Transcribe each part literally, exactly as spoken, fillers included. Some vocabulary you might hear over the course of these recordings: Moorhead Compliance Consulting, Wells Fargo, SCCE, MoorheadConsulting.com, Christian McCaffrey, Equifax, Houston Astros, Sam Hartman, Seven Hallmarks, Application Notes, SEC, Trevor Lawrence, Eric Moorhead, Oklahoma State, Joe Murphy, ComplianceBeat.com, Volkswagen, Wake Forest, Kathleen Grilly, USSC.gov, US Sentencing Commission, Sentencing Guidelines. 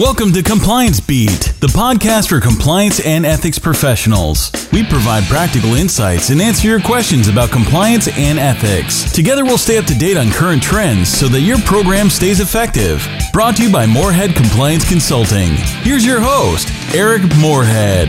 Welcome to Compliance Beat, the podcast for compliance and ethics professionals. We provide practical insights and answer your questions about compliance and ethics. Together, we'll stay up to date on current trends so that your program stays effective. Brought to you by Moorhead Compliance Consulting. Here's your host, Eric Moorhead.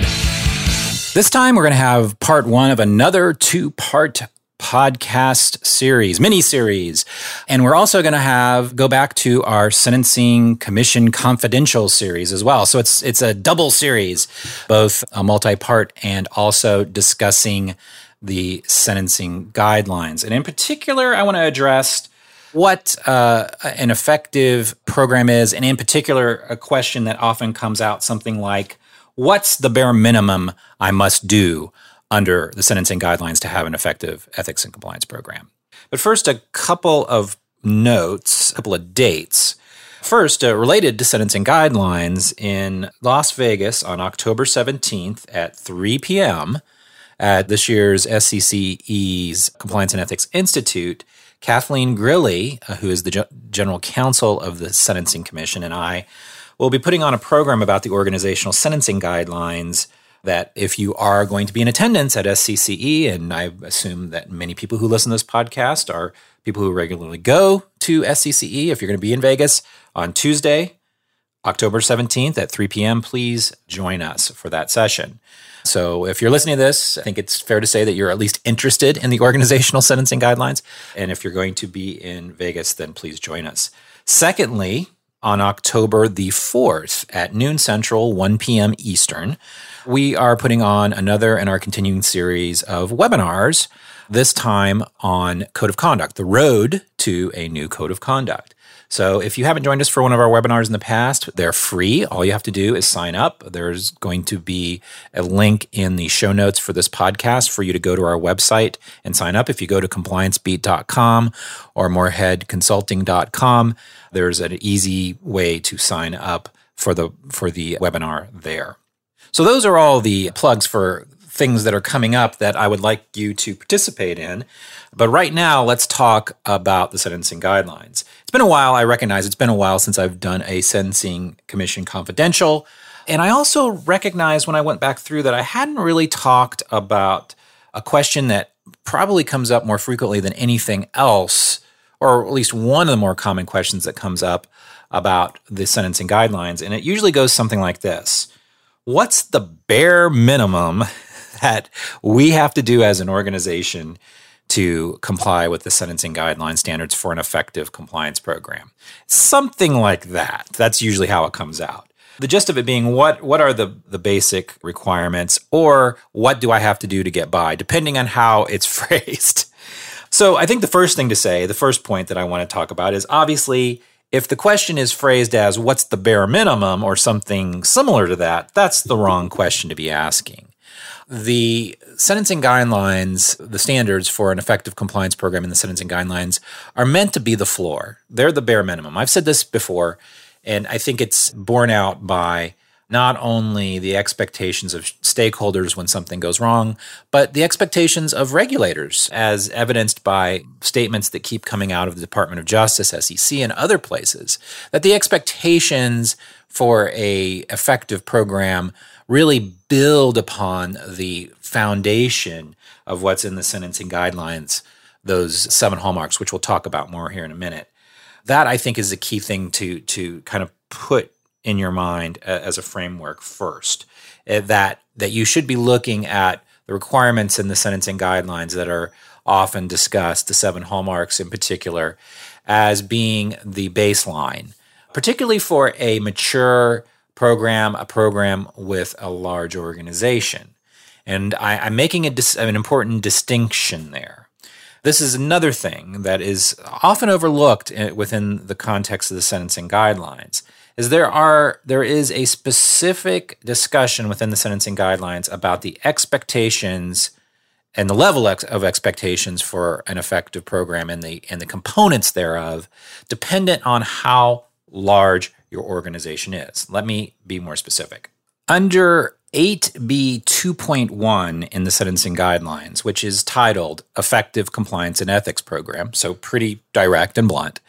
This time, we're going to have part one of another two-part podcast series, mini-series. And we're also going to have, go back to our Sentencing Commission Confidential series as well. So it's it's a double series, both a multi-part and also discussing the sentencing guidelines. And in particular, I want to address what uh, an effective program is, and in particular, a question that often comes out, something like, what's the bare minimum I must do under the sentencing guidelines to have an effective ethics and compliance program? But first, a couple of notes, a couple of dates. First, uh, related to sentencing guidelines, in Las Vegas on October seventeenth at three p.m. at this year's S C C E's Compliance and Ethics Institute, Kathleen Grilly, uh, who is the ge- general counsel of the Sentencing Commission, and I will be putting on a program about the organizational sentencing guidelines that if you are going to be in attendance at S C C E, and I assume that many people who listen to this podcast are people who regularly go to S C C E, if you're going to be in Vegas on Tuesday, October seventeenth at three p.m., please join us for that session. So if you're listening to this, I think it's fair to say that you're at least interested in the organizational sentencing guidelines. And if you're going to be in Vegas, then please join us. Secondly, on October the fourth at noon Central, one p.m. Eastern, we are putting on another in our continuing series of webinars, this time on Code of Conduct, the road to a new Code of Conduct. So if you haven't joined us for one of our webinars in the past, they're free. All you have to do is sign up. There's going to be a link in the show notes for this podcast for you to go to our website and sign up. If you go to Compliance Beat dot com or Moorhead Consulting dot com, there's an easy way to sign up for the for the webinar there. So those are all the plugs for things that are coming up that I would like you to participate in. But right now, let's talk about the sentencing guidelines. It's been a while, I recognize it's been a while since I've done a Sentencing Commission Confidential. And I also recognized when I went back through that I hadn't really talked about a question that probably comes up more frequently than anything else, or at least one of the more common questions that comes up about the sentencing guidelines. And it usually goes something like this. What's the bare minimum that we have to do as an organization to comply with the sentencing guideline standards for an effective compliance program? Something like that. That's usually how it comes out. The gist of it being, what what are the, the basic requirements, or what do I have to do to get by, depending on how it's phrased. So I think the first thing to say, the first point that I want to talk about is, obviously, if the question is phrased as, what's the bare minimum, or something similar to that, that's the wrong question to be asking. The sentencing guidelines, the standards for an effective compliance program in the sentencing guidelines, are meant to be the floor. They're the bare minimum. I've said this before, and I think it's borne out by not only the expectations of stakeholders when something goes wrong, but the expectations of regulators, as evidenced by statements that keep coming out of the Department of Justice, S E C, and other places, that the expectations for an effective program really build upon the foundation of what's in the sentencing guidelines, those seven hallmarks, which we'll talk about more here in a minute. That, I think, is a key thing to, to kind of put in your mind as a framework first, that that you should be looking at the requirements in the sentencing guidelines that are often discussed, the seven hallmarks in particular, as being the baseline, particularly for a mature program, a program with a large organization. And I, I'm making a dis, an important distinction there. This is another thing that is often overlooked within the context of the sentencing guidelines, is there are there is a specific discussion within the sentencing guidelines about the expectations and the level ex- of expectations for an effective program and the and the components thereof, dependent on how large your organization is. Let me be more specific. Under eight B two point one in the sentencing guidelines, which is titled Effective Compliance and Ethics Program, so pretty direct and blunt,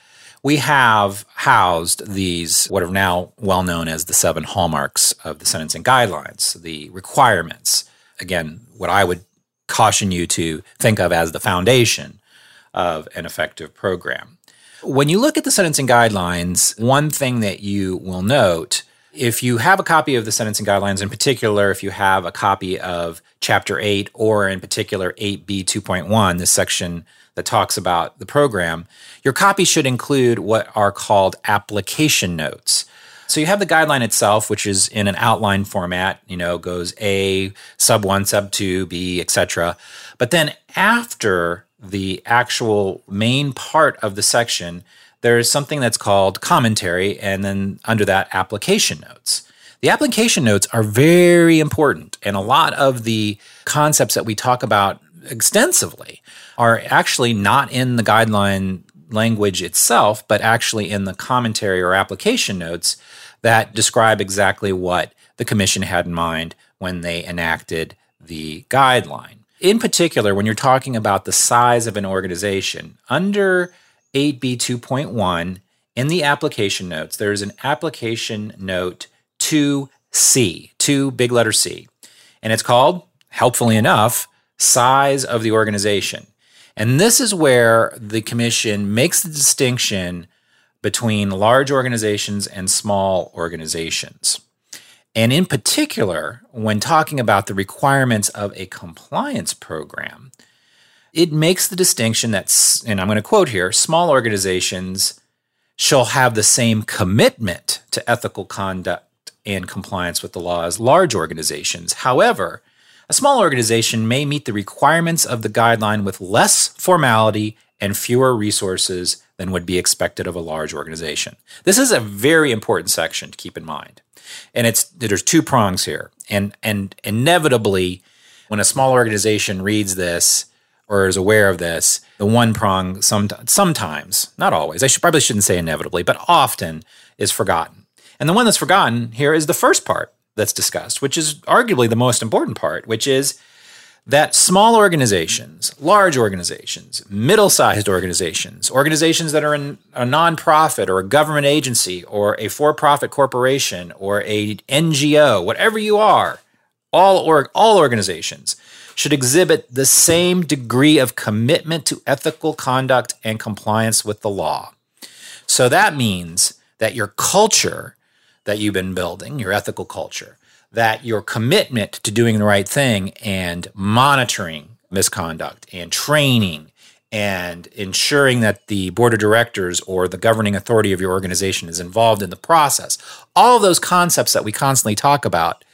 we have housed these, what are now well known as the seven hallmarks of the sentencing guidelines, the requirements. Again, what I would caution you to think of as the foundation of an effective program. When you look at the sentencing guidelines, one thing that you will note, if you have a copy of the sentencing guidelines, in particular, if you have a copy of Chapter eight or in particular eight B two point one, this section that talks about the program, your copy should include what are called application notes. So you have the guideline itself, which is in an outline format, you know, goes A, sub one, sub two, B, et cetera. But then after the actual main part of the section, there is something that's called commentary, and then under that, application notes. The application notes are very important, and a lot of the concepts that we talk about extensively are actually not in the guideline language itself, but actually in the commentary or application notes that describe exactly what the commission had in mind when they enacted the guideline. In particular, when you're talking about the size of an organization, under eight B two point one, in the application notes, there is an application note two C, two big letter C, and it's called, helpfully enough, size of the organization. And this is where the commission makes the distinction between large organizations and small organizations. And in particular, when talking about the requirements of a compliance program, it makes the distinction that, and I'm going to quote here, small organizations shall have the same commitment to ethical conduct and compliance with the law as large organizations. However, a small organization may meet the requirements of the guideline with less formality and fewer resources than would be expected of a large organization. This is a very important section to keep in mind. And it's there's two prongs here. And, and inevitably, when a small organization reads this, or is aware of this, the one prong some, sometimes, not always, I should, probably shouldn't say inevitably, but often is forgotten. And the one that's forgotten here is the first part that's discussed, which is arguably the most important part, which is that small organizations, large organizations, middle-sized organizations, organizations that are in a nonprofit or a government agency or a for-profit corporation or a N G O, whatever you are, all or, all organizations should exhibit the same degree of commitment to ethical conduct and compliance with the law. So that means that your culture that you've been building, your ethical culture, that your commitment to doing the right thing and monitoring misconduct and training and ensuring that the board of directors or the governing authority of your organization is involved in the process, all of those concepts that we constantly talk about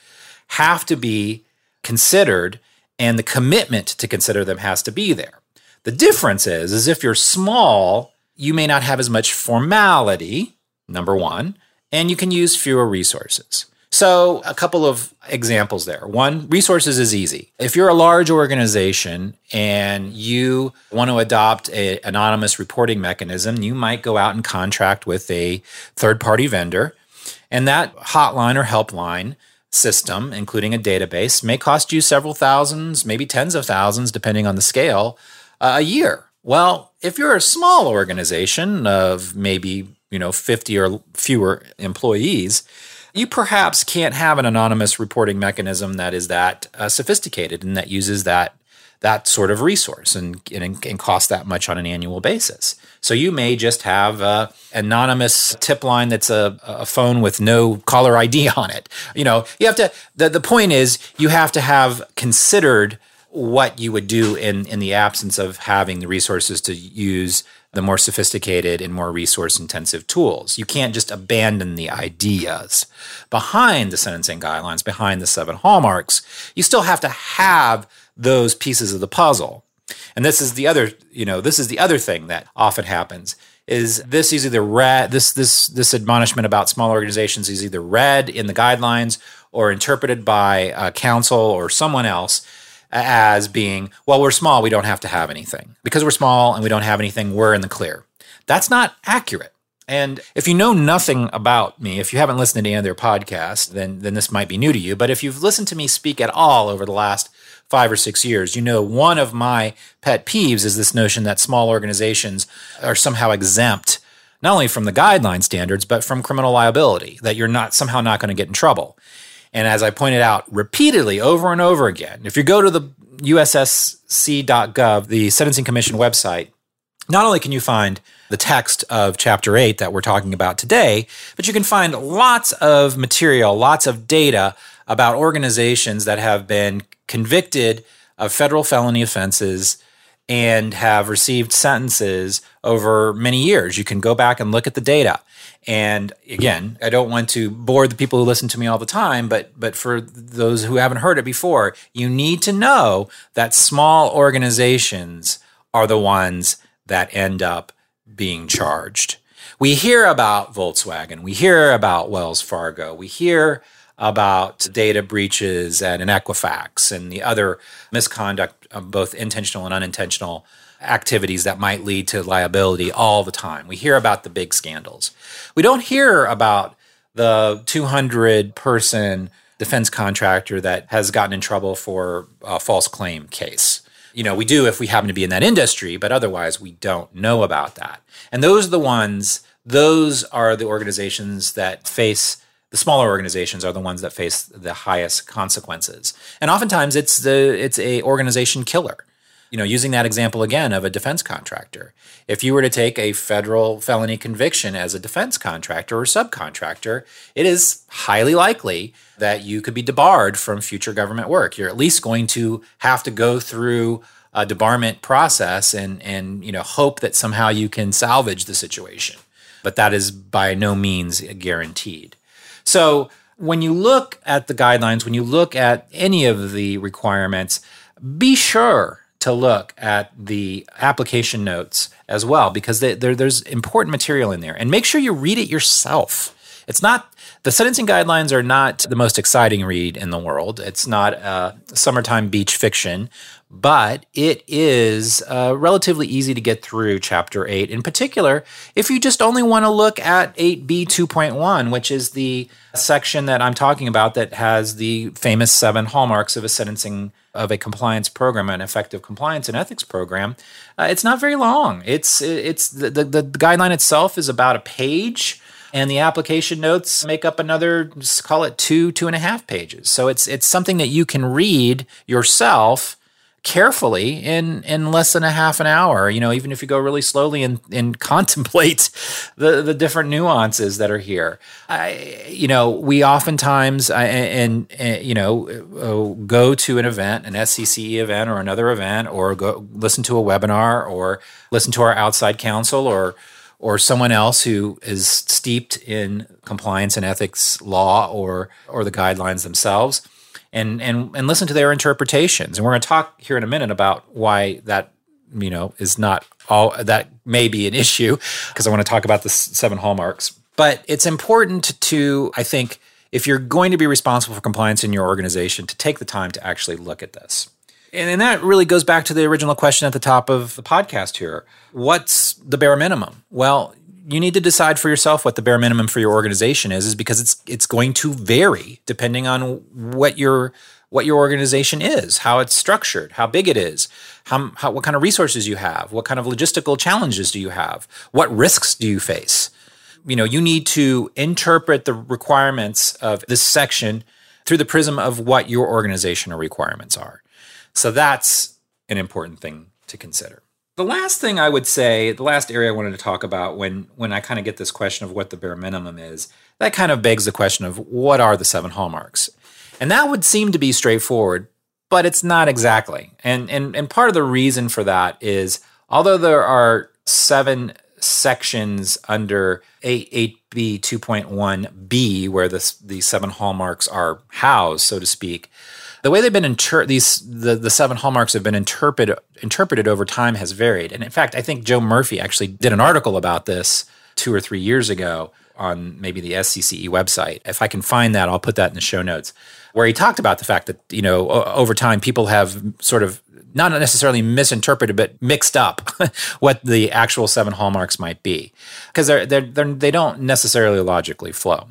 have to be considered, and the commitment to consider them has to be there. The difference is, is if you're small, you may not have as much formality, number one, and you can use fewer resources. So a couple of examples there. One, resources is easy. If you're a large organization and you want to adopt an anonymous reporting mechanism, you might go out and contract with a third-party vendor, and that hotline or helpline system, including a database, may cost you several thousands, maybe tens of thousands, depending on the scale, uh, a year. Well, if you're a small organization of maybe, you know, fifty or fewer employees, you perhaps can't have an anonymous reporting mechanism that is that uh, sophisticated and that uses that that sort of resource and, and, and cost that much on an annual basis. So you may just have an anonymous tip line that's a, a phone with no caller I D on it. You know, you have to, the, the point is you have to have considered what you would do in, in the absence of having the resources to use the more sophisticated and more resource-intensive tools. You can't just abandon the ideas behind the sentencing guidelines, behind the seven hallmarks. You still have to have those pieces of the puzzle. And this is the other, you know, this is the other thing that often happens is this is either read, this this this admonishment about small organizations is either read in the guidelines or interpreted by uh, counsel or someone else as being, well, we're small, we don't have to have anything. Because we're small and we don't have anything, we're in the clear. That's not accurate. And if you know nothing about me, if you haven't listened to any other podcast, then then this might be new to you. But if you've listened to me speak at all over the last five or six years, you know one of my pet peeves is this notion that small organizations are somehow exempt not only from the guideline standards, but from criminal liability, that you're not somehow not going to get in trouble. And as I pointed out repeatedly over and over again, if you go to the U S S C dot gov, the Sentencing Commission website, not only can you find the text of Chapter eight that we're talking about today, but you can find lots of material, lots of data about organizations that have been convicted of federal felony offenses and have received sentences over many years. You can go back and look at the data. And again, I don't want to bore the people who listen to me all the time, but but for those who haven't heard it before, you need to know that small organizations are the ones that end up being charged. We hear about Volkswagen. We hear about Wells Fargo. We hear about data breaches at an Equifax and the other misconduct of both intentional and unintentional activities that might lead to liability all the time. We hear about the big scandals. We don't hear about the two hundred person defense contractor that has gotten in trouble for a false claim case. You know, we do if we happen to be in that industry, but otherwise we don't know about that. And those are the ones, those are the organizations that face The smaller organizations are the ones that face the highest consequences. And oftentimes it's the it's a organization killer. You know, using that example again of a defense contractor. If you were to take a federal felony conviction as a defense contractor or subcontractor, it is highly likely that you could be debarred from future government work. You're at least going to have to go through a debarment process and and you know hope that somehow you can salvage the situation. But that is by no means guaranteed. So when you look at the guidelines, when you look at any of the requirements, be sure to look at the application notes as well, because they, there's important material in there. And make sure you read it yourself. It's not the sentencing guidelines are not the most exciting read in the world. It's not uh, summertime beach fiction, but it is uh, relatively easy to get through Chapter eight, in particular, if you just only want to look at eight B two point one, which is the section that I'm talking about that has the famous seven hallmarks of a sentencing, of a compliance program, an effective compliance and ethics program. Uh, it's not very long. It's it's the, the, the guideline itself is about a page, and the application notes make up another, just call it two, two and a half pages. So it's it's something that you can read yourself carefully in, in less than a half an hour, you know, even if you go really slowly and, and contemplate the, the different nuances that are here. I, you know, we oftentimes, I, and, and, you know, go to an event, an S C C E event or another event, or go listen to a webinar or listen to our outside counsel or or someone else who is steeped in compliance and ethics law or or the guidelines themselves. And and and listen to their interpretations, and we're going to talk here in a minute about why that you know is not all that may be an issue, because I want to talk about the seven hallmarks. But it's important to, I think, if you're going to be responsible for compliance in your organization, to take the time to actually look at this. And, and that really goes back to the original question at the top of the podcast here: what's the bare minimum? Well, you need to decide for yourself what the bare minimum for your organization is, is because it's it's going to vary depending on what your what your organization is, how it's structured, how big it is, how, how what kind of resources you have, what kind of logistical challenges do you have, what risks do you face. You know, you need to interpret the requirements of this section through the prism of what your organizational requirements are. So that's an important thing to consider. The last thing I would say, the last area I wanted to talk about when, when I kind of get this question of what the bare minimum is, that kind of begs the question of what are the seven hallmarks? And that would seem to be straightforward, but it's not exactly. And, and, and part of the reason for that is, although there are seven sections under eight B two point one B, where the, the seven hallmarks are housed, so to speak, the way they've been inter- these the, the seven hallmarks have been interpreted interpreted over time has varied. And in fact, I think Joe Murphy actually did an article about this two or three years ago on maybe the S C C E website. If I can find that, I'll put that in the show notes, where he talked about the fact that, you know, over time people have sort of not necessarily misinterpreted, but mixed up what the actual seven hallmarks might be, because they're, they're, they're, they don't necessarily logically flow.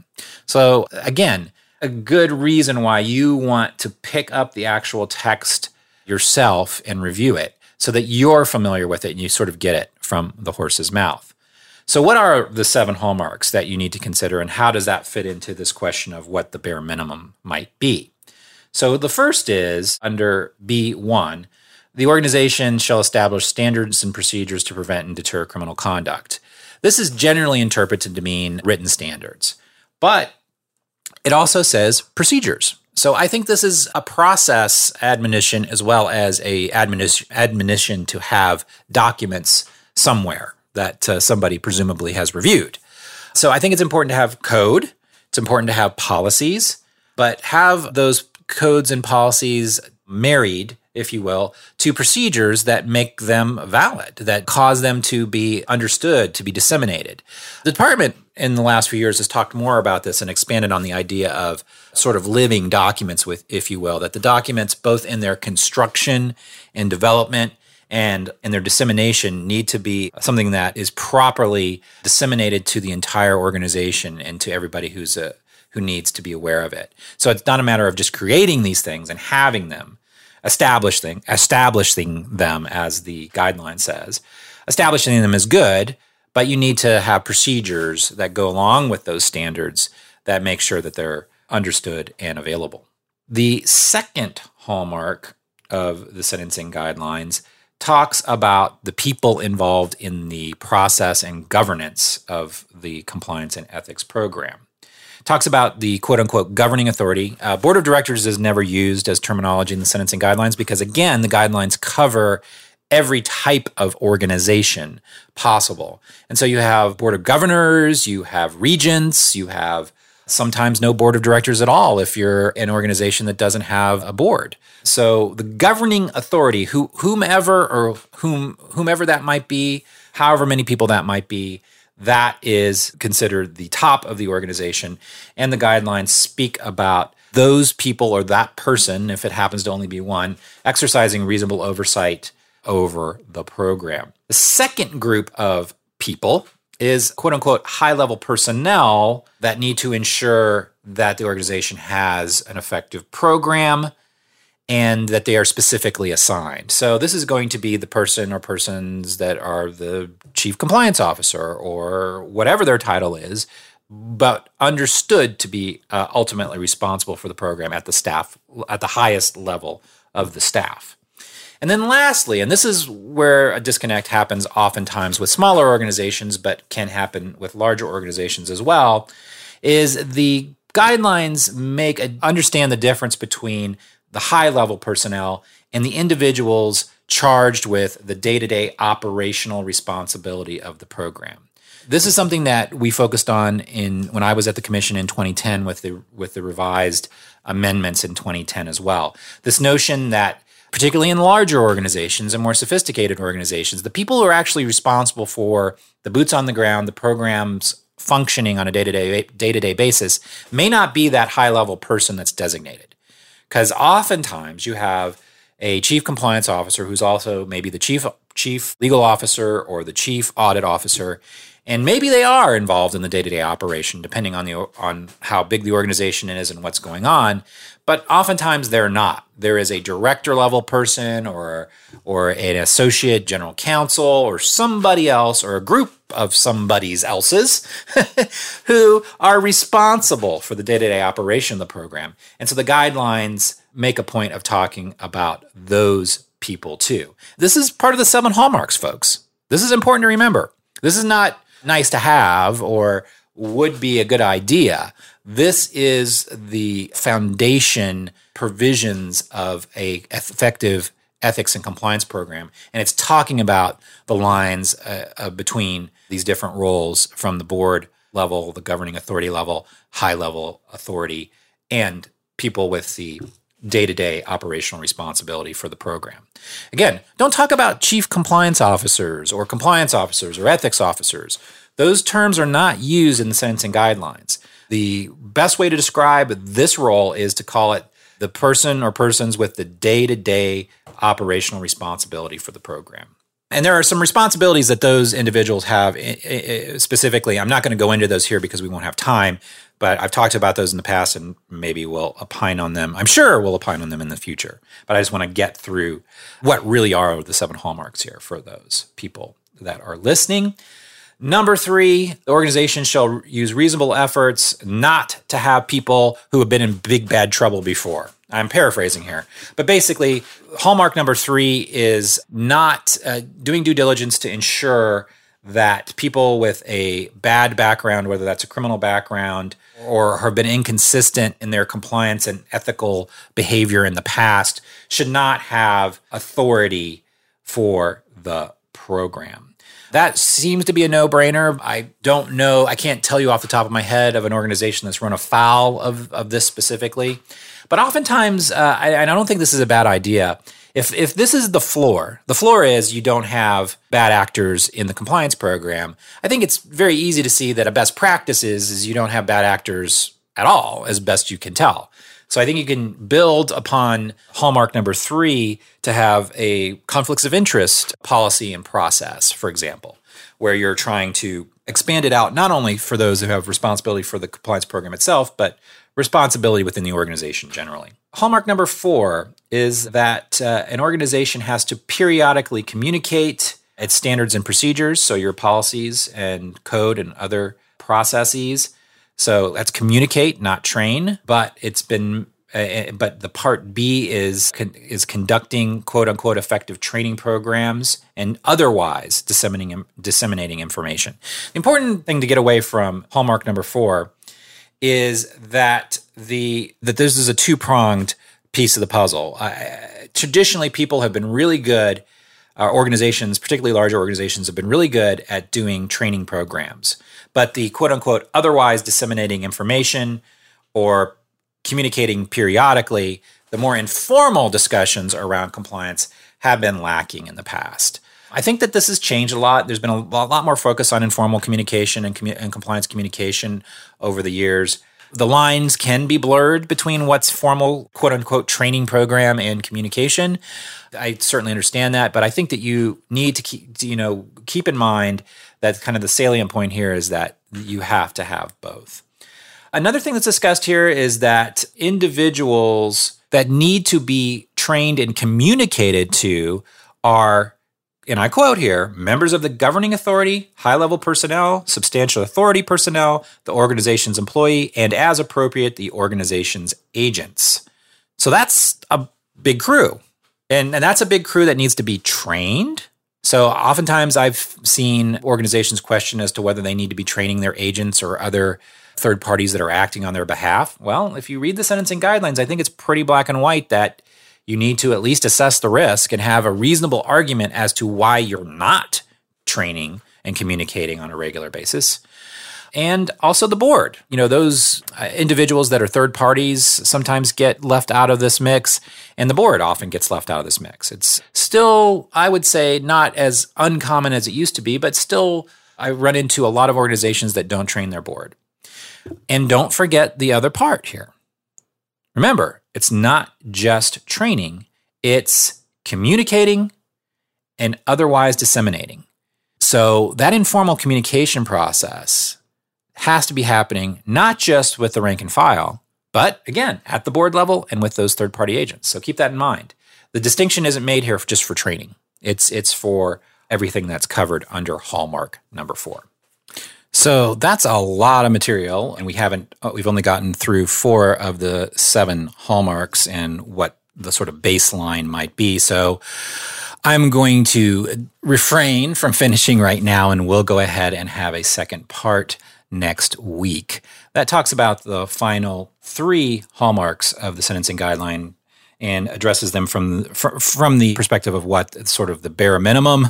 So again, a good reason why you want to pick up the actual text yourself and review it so that you're familiar with it and you sort of get it from the horse's mouth. So what are the seven hallmarks that you need to consider, and how does that fit into this question of what the bare minimum might be? So the first is under B one, the organization shall establish standards and procedures to prevent and deter criminal conduct. This is generally interpreted to mean written standards, but it also says procedures. So I think this is a process admonition as well as a admonition, admonition to have documents somewhere that uh, somebody presumably has reviewed. So I think it's important to have code. It's important to have policies, but have those codes and policies married, if you will, to procedures that make them valid, that cause them to be understood, to be disseminated. The department in the last few years has talked more about this and expanded on the idea of sort of living documents, with, if you will, that the documents, both in their construction and development and in their dissemination, need to be something that is properly disseminated to the entire organization and to everybody who's a, who needs to be aware of it. So it's not a matter of just creating these things and having them, establishing, establishing them, as the guideline says. Establishing them is good, but you need to have procedures that go along with those standards that make sure that they're understood and available. The second hallmark of the sentencing guidelines talks about the people involved in the process and governance of the compliance and ethics program. Talks about the quote-unquote governing authority. Uh, board of directors is never used as terminology in the sentencing guidelines because, again, the guidelines cover every type of organization possible. And so you have board of governors, you have regents, you have sometimes no board of directors at all if you're an organization that doesn't have a board. So the governing authority, who, whomever or whom, whomever that might be, however many people that might be, that is considered the top of the organization, and the guidelines speak about those people or that person, if it happens to only be one, exercising reasonable oversight over the program. The second group of people is quote-unquote high-level personnel that need to ensure that the organization has an effective program and that they are specifically assigned. So this is going to be the person or persons that are the chief compliance officer or whatever their title is, but understood to be uh, ultimately responsible for the program at the staff, at the highest level of the staff. And then lastly, and this is where a disconnect happens oftentimes with smaller organizations, but can happen with larger organizations as well, is the guidelines make a, understand the difference between the high-level personnel, and the individuals charged with the day-to-day operational responsibility of the program. This is something that we focused on in when I was at the commission in twenty ten with the with the revised amendments in twenty ten as well. This notion that, particularly in larger organizations and more sophisticated organizations, the people who are actually responsible for the boots on the ground, the program's functioning on a day-to-day day-to-day basis, may not be that high-level person that's designated. Because oftentimes you have a chief compliance officer who's also maybe the chief chief legal officer or the chief audit officer, and maybe they are involved in the day-to-day operation, depending on the on how big the organization is and what's going on. But oftentimes they're not. There is a director-level person or or an associate general counsel or somebody else or a group of somebody's else's who are responsible for the day-to-day operation of the program. And so the guidelines make a point of talking about those people too. This is part of the seven hallmarks, folks. This is important to remember. This is not nice to have or would be a good idea. This is the foundation provisions of a effective ethics and compliance program, and it's talking about the lines uh, uh, between these different roles from the board level, the governing authority level, high-level authority, and people with the day-to-day operational responsibility for the program. Again, don't talk about chief compliance officers or compliance officers or ethics officers. Those terms are not used in the sentencing guidelines. The best way to describe this role is to call it the person or persons with the day-to-day operational responsibility for the program. And there are some responsibilities that those individuals have specifically. I'm not going to go into those here because we won't have time, but I've talked about those in the past and maybe we'll opine on them. I'm sure we'll opine on them in the future, but I just want to get through what really are the seven hallmarks here for those people that are listening. Number three, the organization shall use reasonable efforts not to have people who have been in big, bad trouble before. I'm paraphrasing here. But basically, hallmark number three is not uh, doing due diligence to ensure that people with a bad background, whether that's a criminal background or have been inconsistent in their compliance and ethical behavior in the past, should not have authority for the program. That seems to be a no-brainer. I don't know. I can't tell you off the top of my head of an organization that's run afoul of, of this specifically. But oftentimes, uh, I, I don't think this is a bad idea. If if this is the floor, the floor is you don't have bad actors in the compliance program. I think it's very easy to see that a best practice is, is you don't have bad actors at all, as best you can tell. So I think you can build upon hallmark number three to have a conflicts of interest policy and process, for example, where you're trying to expand it out not only for those who have responsibility for the compliance program itself, but responsibility within the organization generally. Hallmark number four is that uh, an organization has to periodically communicate its standards and procedures, so your policies and code and other processes. So that's communicate, not train. But it's been, uh, but the part B is con- is conducting quote unquote effective training programs and otherwise disseminating disseminating information. The important thing to get away from hallmark number four is that the that this is a two pronged piece of the puzzle. Uh, traditionally, people have been really good. Uh, organizations, particularly larger organizations, have been really good at doing training programs. But the quote-unquote otherwise disseminating information or communicating periodically, the more informal discussions around compliance have been lacking in the past. I think that this has changed a lot. There's been a lot more focus on informal communication and, commu- and compliance communication over the years. The lines can be blurred between what's formal, quote-unquote, training program and communication. I certainly understand that, but I think that you need to keep, you know, keep in mind that kind of the salient point here is that you have to have both. Another thing that's discussed here is that individuals that need to be trained and communicated to are, and I quote here, members of the governing authority, high-level personnel, substantial authority personnel, the organization's employee, and as appropriate, the organization's agents. So that's a big crew. And, and that's a big crew that needs to be trained. So oftentimes I've seen organizations question as to whether they need to be training their agents or other third parties that are acting on their behalf. Well, if you read the sentencing guidelines, I think it's pretty black and white that you need to at least assess the risk and have a reasonable argument as to why you're not training and communicating on a regular basis. And also the board. You know, those individuals that are third parties sometimes get left out of this mix, and the board often gets left out of this mix. It's still, I would say, not as uncommon as it used to be, but still I run into a lot of organizations that don't train their board. And don't forget the other part here. Remember, it's not just training, it's communicating and otherwise disseminating. So that informal communication process has to be happening not just with the rank and file, but again, at the board level and with those third-party agents. So keep that in mind. The distinction isn't made here just for training. It's it's for everything that's covered under hallmark number four. So that's a lot of material, and we haven't we've only gotten through four of the seven hallmarks and what the sort of baseline might be. So I'm going to refrain from finishing right now, and we'll go ahead and have a second part next week that talks about the final three hallmarks of the sentencing guideline and addresses them from from the perspective of what sort of the bare minimum,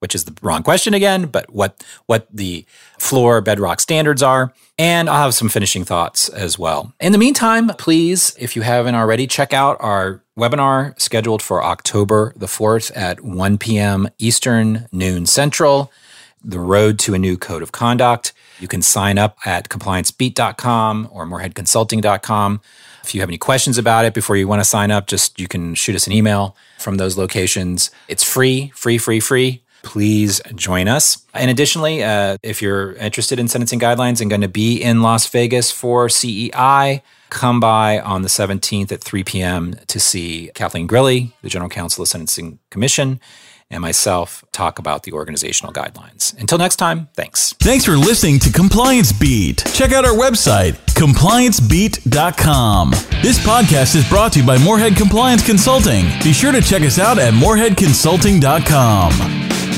which is the wrong question again, but what what the floor bedrock standards are. And I'll have some finishing thoughts as well. In the meantime, please, if you haven't already, check out our webinar scheduled for October the fourth at one p.m. Eastern, noon Central, The Road to a New Code of Conduct. You can sign up at Compliance Beat dot com or Moorhead Consulting dot com. If you have any questions about it before you want to sign up, just you can shoot us an email from those locations. It's free, free, free, free. Please join us. And additionally, uh, if you're interested in sentencing guidelines and going to be in Las Vegas for C E I, come by on the seventeenth at three p.m. to see Kathleen Grilly, the General Counsel of the Sentencing Commission, and myself talk about the organizational guidelines. Until next time, thanks. Thanks for listening to Compliance Beat. Check out our website, compliance beat dot com. This podcast is brought to you by Moorhead Compliance Consulting. Be sure to check us out at moorhead consulting dot com.